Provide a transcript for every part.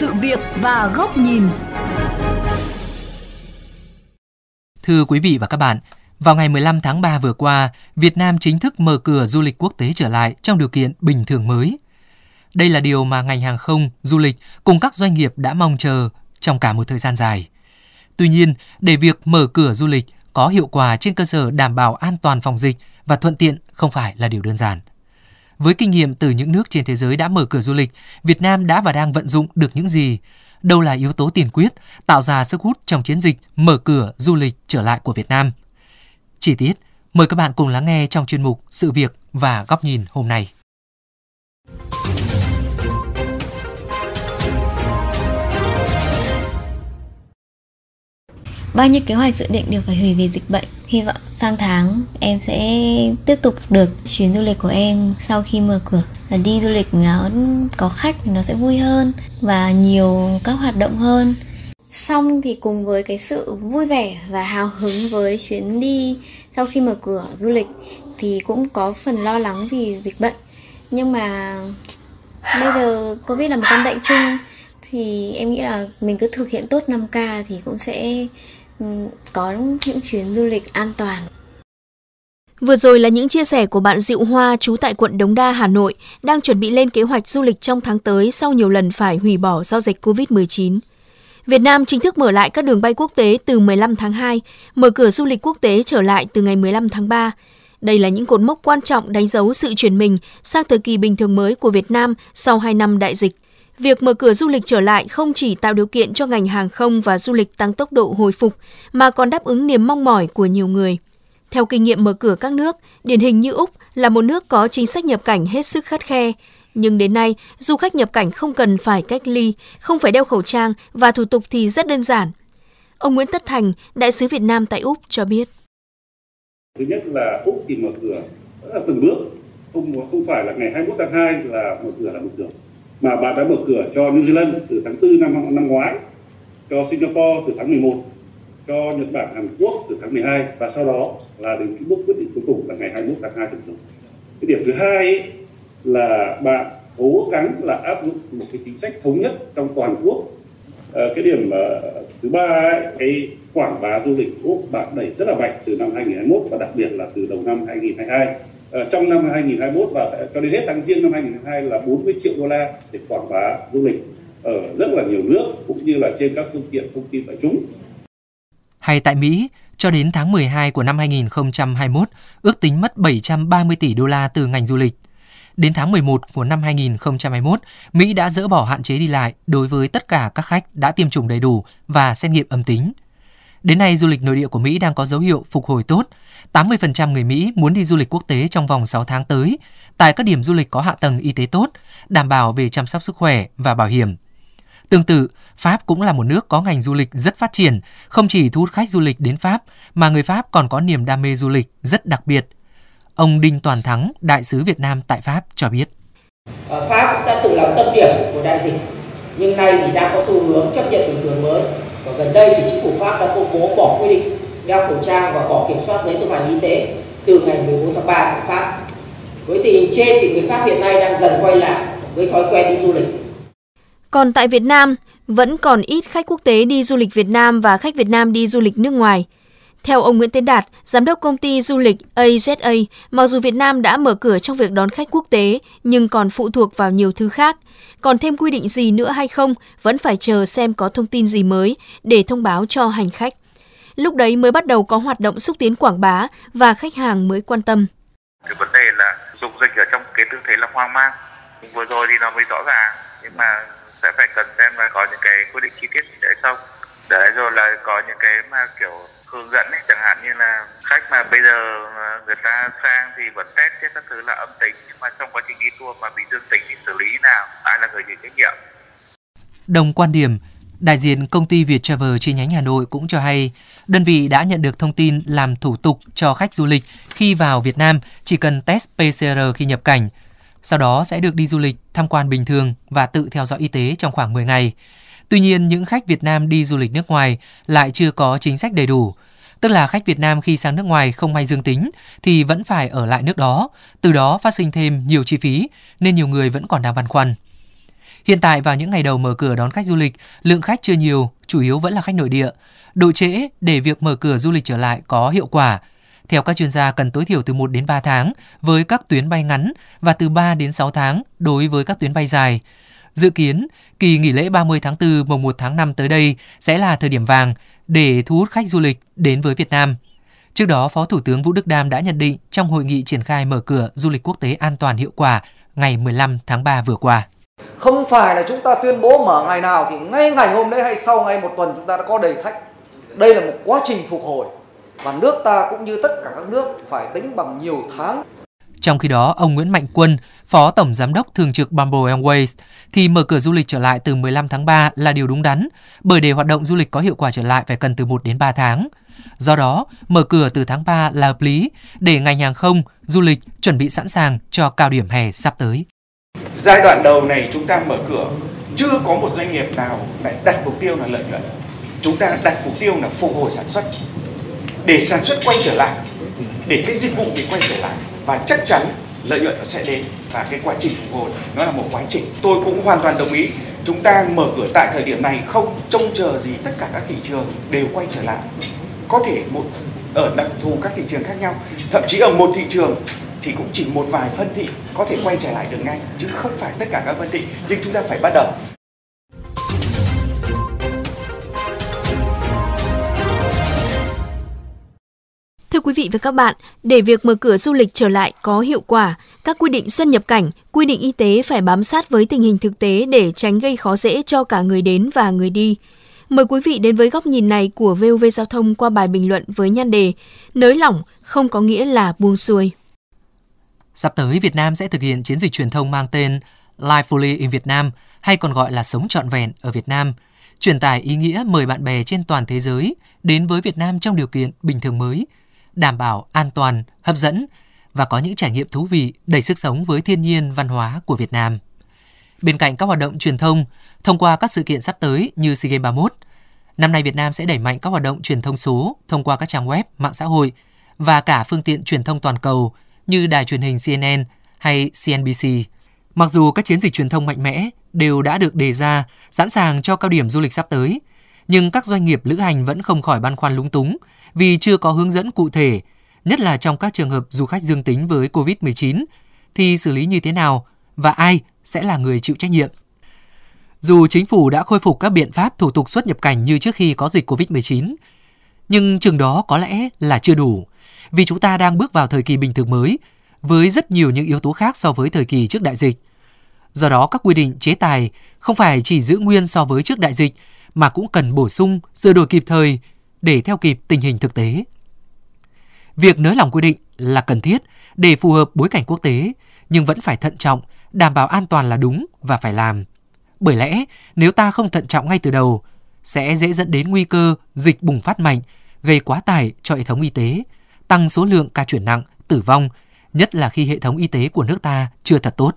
sự việc và góc nhìn. Thưa quý vị và các bạn, vào ngày 15 tháng 3 vừa qua, Việt Nam chính thức mở cửa du lịch quốc tế trở lại trong điều kiện bình thường mới. Đây là điều mà ngành hàng không, du lịch cùng các doanh nghiệp đã mong chờ trong cả một thời gian dài. Tuy nhiên, để việc mở cửa du lịch có hiệu quả trên cơ sở đảm bảo an toàn phòng dịch và thuận tiện không phải là điều đơn giản. Với kinh nghiệm từ những nước trên thế giới đã mở cửa du lịch, Việt Nam đã và đang vận dụng được những gì? Đâu là yếu tố tiền quyết tạo ra sức hút trong chiến dịch mở cửa du lịch trở lại của Việt Nam? Chi tiết, mời các bạn cùng lắng nghe trong chuyên mục Sự việc và góc nhìn hôm nay. Bao nhiêu kế hoạch dự định đều phải hủy vì dịch bệnh. Hy vọng sang tháng em sẽ tiếp tục được chuyến du lịch của em sau khi mở cửa. Là đi du lịch nó có khách thì nó sẽ vui hơn và nhiều các hoạt động hơn. Xong thì cùng với cái sự vui vẻ và hào hứng với chuyến đi sau khi mở cửa du lịch thì cũng có phần lo lắng vì dịch bệnh. Nhưng mà bây giờ Covid là một căn bệnh chung thì em nghĩ là mình cứ thực hiện tốt 5K thì cũng sẽ có những chuyến du lịch an toàn. Vừa rồi là những chia sẻ của bạn Diệu Hoa, trú tại quận Đống Đa, Hà Nội, đang chuẩn bị lên kế hoạch du lịch trong tháng tới sau nhiều lần phải hủy bỏ do dịch Covid-19. Việt Nam chính thức mở lại các đường bay quốc tế từ 15 tháng 2, mở cửa du lịch quốc tế trở lại từ ngày 15 tháng 3. Đây là những cột mốc quan trọng đánh dấu sự chuyển mình sang thời kỳ bình thường mới của Việt Nam sau 2 năm đại dịch. Việc mở cửa du lịch trở lại không chỉ tạo điều kiện cho ngành hàng không và du lịch tăng tốc độ hồi phục, mà còn đáp ứng niềm mong mỏi của nhiều người. Theo kinh nghiệm mở cửa các nước, điển hình như Úc là một nước có chính sách nhập cảnh hết sức khắt khe. Nhưng đến nay, du khách nhập cảnh không cần phải cách ly, không phải đeo khẩu trang và thủ tục thì rất đơn giản. Ông Nguyễn Tất Thành, đại sứ Việt Nam tại Úc cho biết. Thứ nhất là Úc thì mở cửa rất là từng bước, không phải là ngày 21 tháng 2 là mở cửa mà bạn đã mở cửa cho New Zealand từ tháng 4 năm ngoái, cho Singapore từ tháng 11, cho Nhật Bản, Hàn Quốc từ tháng 12 và sau đó là đến bước quyết định cuối cùng là ngày 21 tháng 2 tuần rồi. Cái điểm thứ hai ấy, là bạn cố gắng là áp dụng một cái chính sách thống nhất trong toàn quốc. Cái điểm thứ ba ấy, cái quảng bá du lịch Úc bạn đẩy rất là mạnh từ năm 2021 và đặc biệt là từ đầu năm 2022. Trong năm 2021 và cho đến hết tháng Giêng năm 2022 là 40 triệu đô la để quảng bá du lịch ở rất là nhiều nước cũng như là trên các phương tiện thông tin đại chúng. Hay tại Mỹ, cho đến tháng 12 của năm 2021, ước tính mất 730 tỷ đô la từ ngành du lịch. Đến tháng 11 của năm 2021, Mỹ đã dỡ bỏ hạn chế đi lại đối với tất cả các khách đã tiêm chủng đầy đủ và xét nghiệm âm tính. Đến nay, du lịch nội địa của Mỹ đang có dấu hiệu phục hồi tốt. 80% người Mỹ muốn đi du lịch quốc tế trong vòng 6 tháng tới, tại các điểm du lịch có hạ tầng y tế tốt, đảm bảo về chăm sóc sức khỏe và bảo hiểm. Tương tự, Pháp cũng là một nước có ngành du lịch rất phát triển, không chỉ thu hút khách du lịch đến Pháp, mà người Pháp còn có niềm đam mê du lịch rất đặc biệt. Ông Đinh Toàn Thắng, đại sứ Việt Nam tại Pháp cho biết. Pháp cũng đã từng là tâm điểm của đại dịch, nhưng nay thì đang có xu hướng chấp nhận bình thường mới. Và gần đây thì chính phủ Pháp đã công bố bỏ quy định đeo khẩu trang và bỏ kiểm soát giấy thông hành y tế từ ngày 14 tháng 3 của Pháp. Với tình hình trên thì người Pháp hiện nay đang dần quay lại với thói quen đi du lịch. Còn tại Việt Nam, vẫn còn ít khách quốc tế đi du lịch Việt Nam và khách Việt Nam đi du lịch nước ngoài. Theo ông Nguyễn Tiến Đạt, giám đốc công ty du lịch AZA, mặc dù Việt Nam đã mở cửa trong việc đón khách quốc tế nhưng còn phụ thuộc vào nhiều thứ khác. Còn thêm quy định gì nữa hay không, vẫn phải chờ xem có thông tin gì mới để thông báo cho hành khách. Lúc đấy mới bắt đầu có hoạt động xúc tiến quảng bá và khách hàng mới quan tâm. Cái vấn đề là dùng dịch ở trong cái tư thế là hoang mang. Vừa rồi thì nó mới rõ ràng, nhưng mà sẽ phải cần xem là có những cái quy định chi tiết gì đấy không. Đấy rồi là có những cái mà kiểu hướng dẫn ấy, chẳng hạn như là khách mà bây giờ người ta sang thì vẫn test hết các thứ là âm tính, nhưng mà trong quá trình đi tour mà bị dương tính thì xử lý nào, ai là người chịu trách nhiệm. Đồng quan điểm, đại diện công ty Vietravel chi nhánh Hà Nội cũng cho hay, đơn vị đã nhận được thông tin làm thủ tục cho khách du lịch khi vào Việt Nam chỉ cần test PCR khi nhập cảnh, sau đó sẽ được đi du lịch, tham quan bình thường và tự theo dõi y tế trong khoảng 10 ngày. Tuy nhiên, những khách Việt Nam đi du lịch nước ngoài lại chưa có chính sách đầy đủ. Tức là khách Việt Nam khi sang nước ngoài không may dương tính thì vẫn phải ở lại nước đó, từ đó phát sinh thêm nhiều chi phí nên nhiều người vẫn còn đang băn khoăn. Hiện tại vào những ngày đầu mở cửa đón khách du lịch, lượng khách chưa nhiều, chủ yếu vẫn là khách nội địa. Độ trễ để việc mở cửa du lịch trở lại có hiệu quả, theo các chuyên gia cần tối thiểu từ 1 đến 3 tháng với các tuyến bay ngắn và từ 3 đến 6 tháng đối với các tuyến bay dài. Dự kiến, kỳ nghỉ lễ 30 tháng 4 mùng 1 tháng 5 tới đây sẽ là thời điểm vàng để thu hút khách du lịch đến với Việt Nam. Trước đó, Phó Thủ tướng Vũ Đức Đam đã nhận định trong hội nghị triển khai mở cửa du lịch quốc tế an toàn hiệu quả ngày 15 tháng 3 vừa qua. Không phải là chúng ta tuyên bố mở ngày nào thì ngay ngày hôm đấy hay sau ngay một tuần chúng ta đã có đầy khách. Đây là một quá trình phục hồi và nước ta cũng như tất cả các nước phải tính bằng nhiều tháng. Trong khi đó, ông Nguyễn Mạnh Quân, Phó Tổng Giám đốc Thường trực Bamboo Airways, thì mở cửa du lịch trở lại từ 15 tháng 3 là điều đúng đắn, bởi để hoạt động du lịch có hiệu quả trở lại phải cần từ 1 đến 3 tháng. Do đó, mở cửa từ tháng 3 là hợp lý để ngành hàng không, du lịch chuẩn bị sẵn sàng cho cao điểm hè sắp tới. Giai đoạn đầu này chúng ta mở cửa, chưa có một doanh nghiệp nào lại đặt mục tiêu là lợi nhuận. Chúng ta đặt mục tiêu là phục hồi sản xuất, để sản xuất quay trở lại, để cái dịch vụ bị quay trở lại. Và chắc chắn lợi nhuận nó sẽ đến, và cái quá trình phục hồi nó là một quá trình. Tôi cũng hoàn toàn đồng ý, chúng ta mở cửa tại thời điểm này không trông chờ gì, tất cả các thị trường đều quay trở lại. Có thể ở đặc thù các thị trường khác nhau, thậm chí ở một thị trường thì cũng chỉ một vài phân thị có thể quay trở lại được ngay, chứ không phải tất cả các phân thị, nhưng chúng ta phải bắt đầu. Thưa quý vị và các bạn, để việc mở cửa du lịch trở lại có hiệu quả, các quy định xuất nhập cảnh, quy định y tế phải bám sát với tình hình thực tế để tránh gây khó dễ cho cả người đến và người đi. Mời quý vị đến với góc nhìn này của VOV Giao thông qua bài bình luận với nhan đề "Nới lỏng không có nghĩa là buông xuôi". Sắp tới, Việt Nam sẽ thực hiện chiến dịch truyền thông mang tên Live Fully in Vietnam, hay còn gọi là Sống Trọn Vẹn ở Việt Nam, truyền tải ý nghĩa mời bạn bè trên toàn thế giới đến với Việt Nam trong điều kiện bình thường mới, đảm bảo an toàn, hấp dẫn và có những trải nghiệm thú vị đầy sức sống với thiên nhiên văn hóa của Việt Nam. Bên cạnh các hoạt động truyền thông, thông qua các sự kiện sắp tới như SEA Games 31, năm nay Việt Nam sẽ đẩy mạnh các hoạt động truyền thông số thông qua các trang web, mạng xã hội và cả phương tiện truyền thông toàn cầu như đài truyền hình CNN hay CNBC. Mặc dù các chiến dịch truyền thông mạnh mẽ đều đã được đề ra sẵn sàng cho cao điểm du lịch sắp tới, nhưng các doanh nghiệp lữ hành vẫn không khỏi băn khoăn lúng túng vì chưa có hướng dẫn cụ thể, nhất là trong các trường hợp du khách dương tính với COVID-19, thì xử lý như thế nào và ai sẽ là người chịu trách nhiệm. Dù chính phủ đã khôi phục các biện pháp thủ tục xuất nhập cảnh như trước khi có dịch COVID-19, nhưng chừng đó có lẽ là chưa đủ, vì chúng ta đang bước vào thời kỳ bình thường mới với rất nhiều những yếu tố khác so với thời kỳ trước đại dịch. Do đó, các quy định chế tài không phải chỉ giữ nguyên so với trước đại dịch mà cũng cần bổ sung, sửa đổi kịp thời để theo kịp tình hình thực tế. Việc nới lỏng quy định là cần thiết để phù hợp bối cảnh quốc tế, nhưng vẫn phải thận trọng, đảm bảo an toàn là đúng và phải làm. Bởi lẽ, nếu ta không thận trọng ngay từ đầu, sẽ dễ dẫn đến nguy cơ dịch bùng phát mạnh, gây quá tải cho hệ thống y tế, tăng số lượng ca chuyển nặng, tử vong, nhất là khi hệ thống y tế của nước ta chưa thật tốt.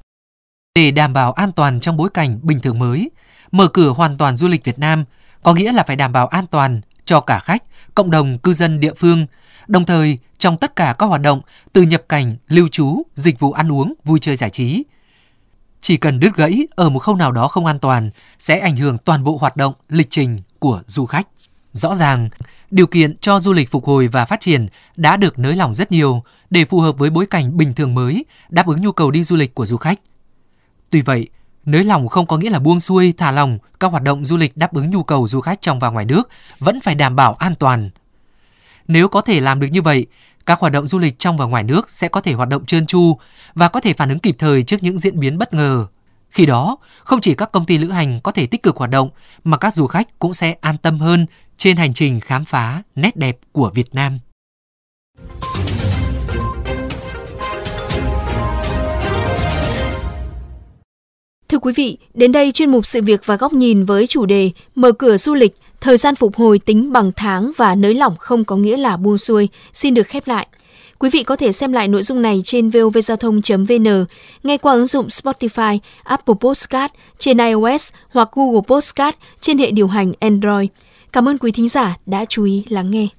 Để đảm bảo an toàn trong bối cảnh bình thường mới, mở cửa hoàn toàn du lịch Việt Nam có nghĩa là phải đảm bảo an toàn cho cả khách, cộng đồng cư dân địa phương, đồng thời trong tất cả các hoạt động từ nhập cảnh, lưu trú, dịch vụ ăn uống, vui chơi giải trí. Chỉ cần đứt gãy ở một khâu nào đó không an toàn sẽ ảnh hưởng toàn bộ hoạt động, lịch trình của du khách. Rõ ràng, điều kiện cho du lịch phục hồi và phát triển đã được nới lỏng rất nhiều để phù hợp với bối cảnh bình thường mới, đáp ứng nhu cầu đi du lịch của du khách. Tuy vậy, nới lỏng không có nghĩa là buông xuôi, thả lỏng các hoạt động du lịch đáp ứng nhu cầu du khách trong và ngoài nước vẫn phải đảm bảo an toàn. Nếu có thể làm được như vậy, các hoạt động du lịch trong và ngoài nước sẽ có thể hoạt động trơn tru và có thể phản ứng kịp thời trước những diễn biến bất ngờ. Khi đó, không chỉ các công ty lữ hành có thể tích cực hoạt động mà các du khách cũng sẽ an tâm hơn trên hành trình khám phá nét đẹp của Việt Nam. Thưa quý vị, đến đây chuyên mục Sự việc và Góc nhìn với chủ đề Mở cửa du lịch, thời gian phục hồi tính bằng tháng và nới lỏng không có nghĩa là buông xuôi xin được khép lại. Quý vị có thể xem lại nội dung này trên vovgiaothong.vn, nghe qua ứng dụng Spotify, Apple Podcast, trên iOS hoặc Google Podcast trên hệ điều hành Android. Cảm ơn quý thính giả đã chú ý lắng nghe.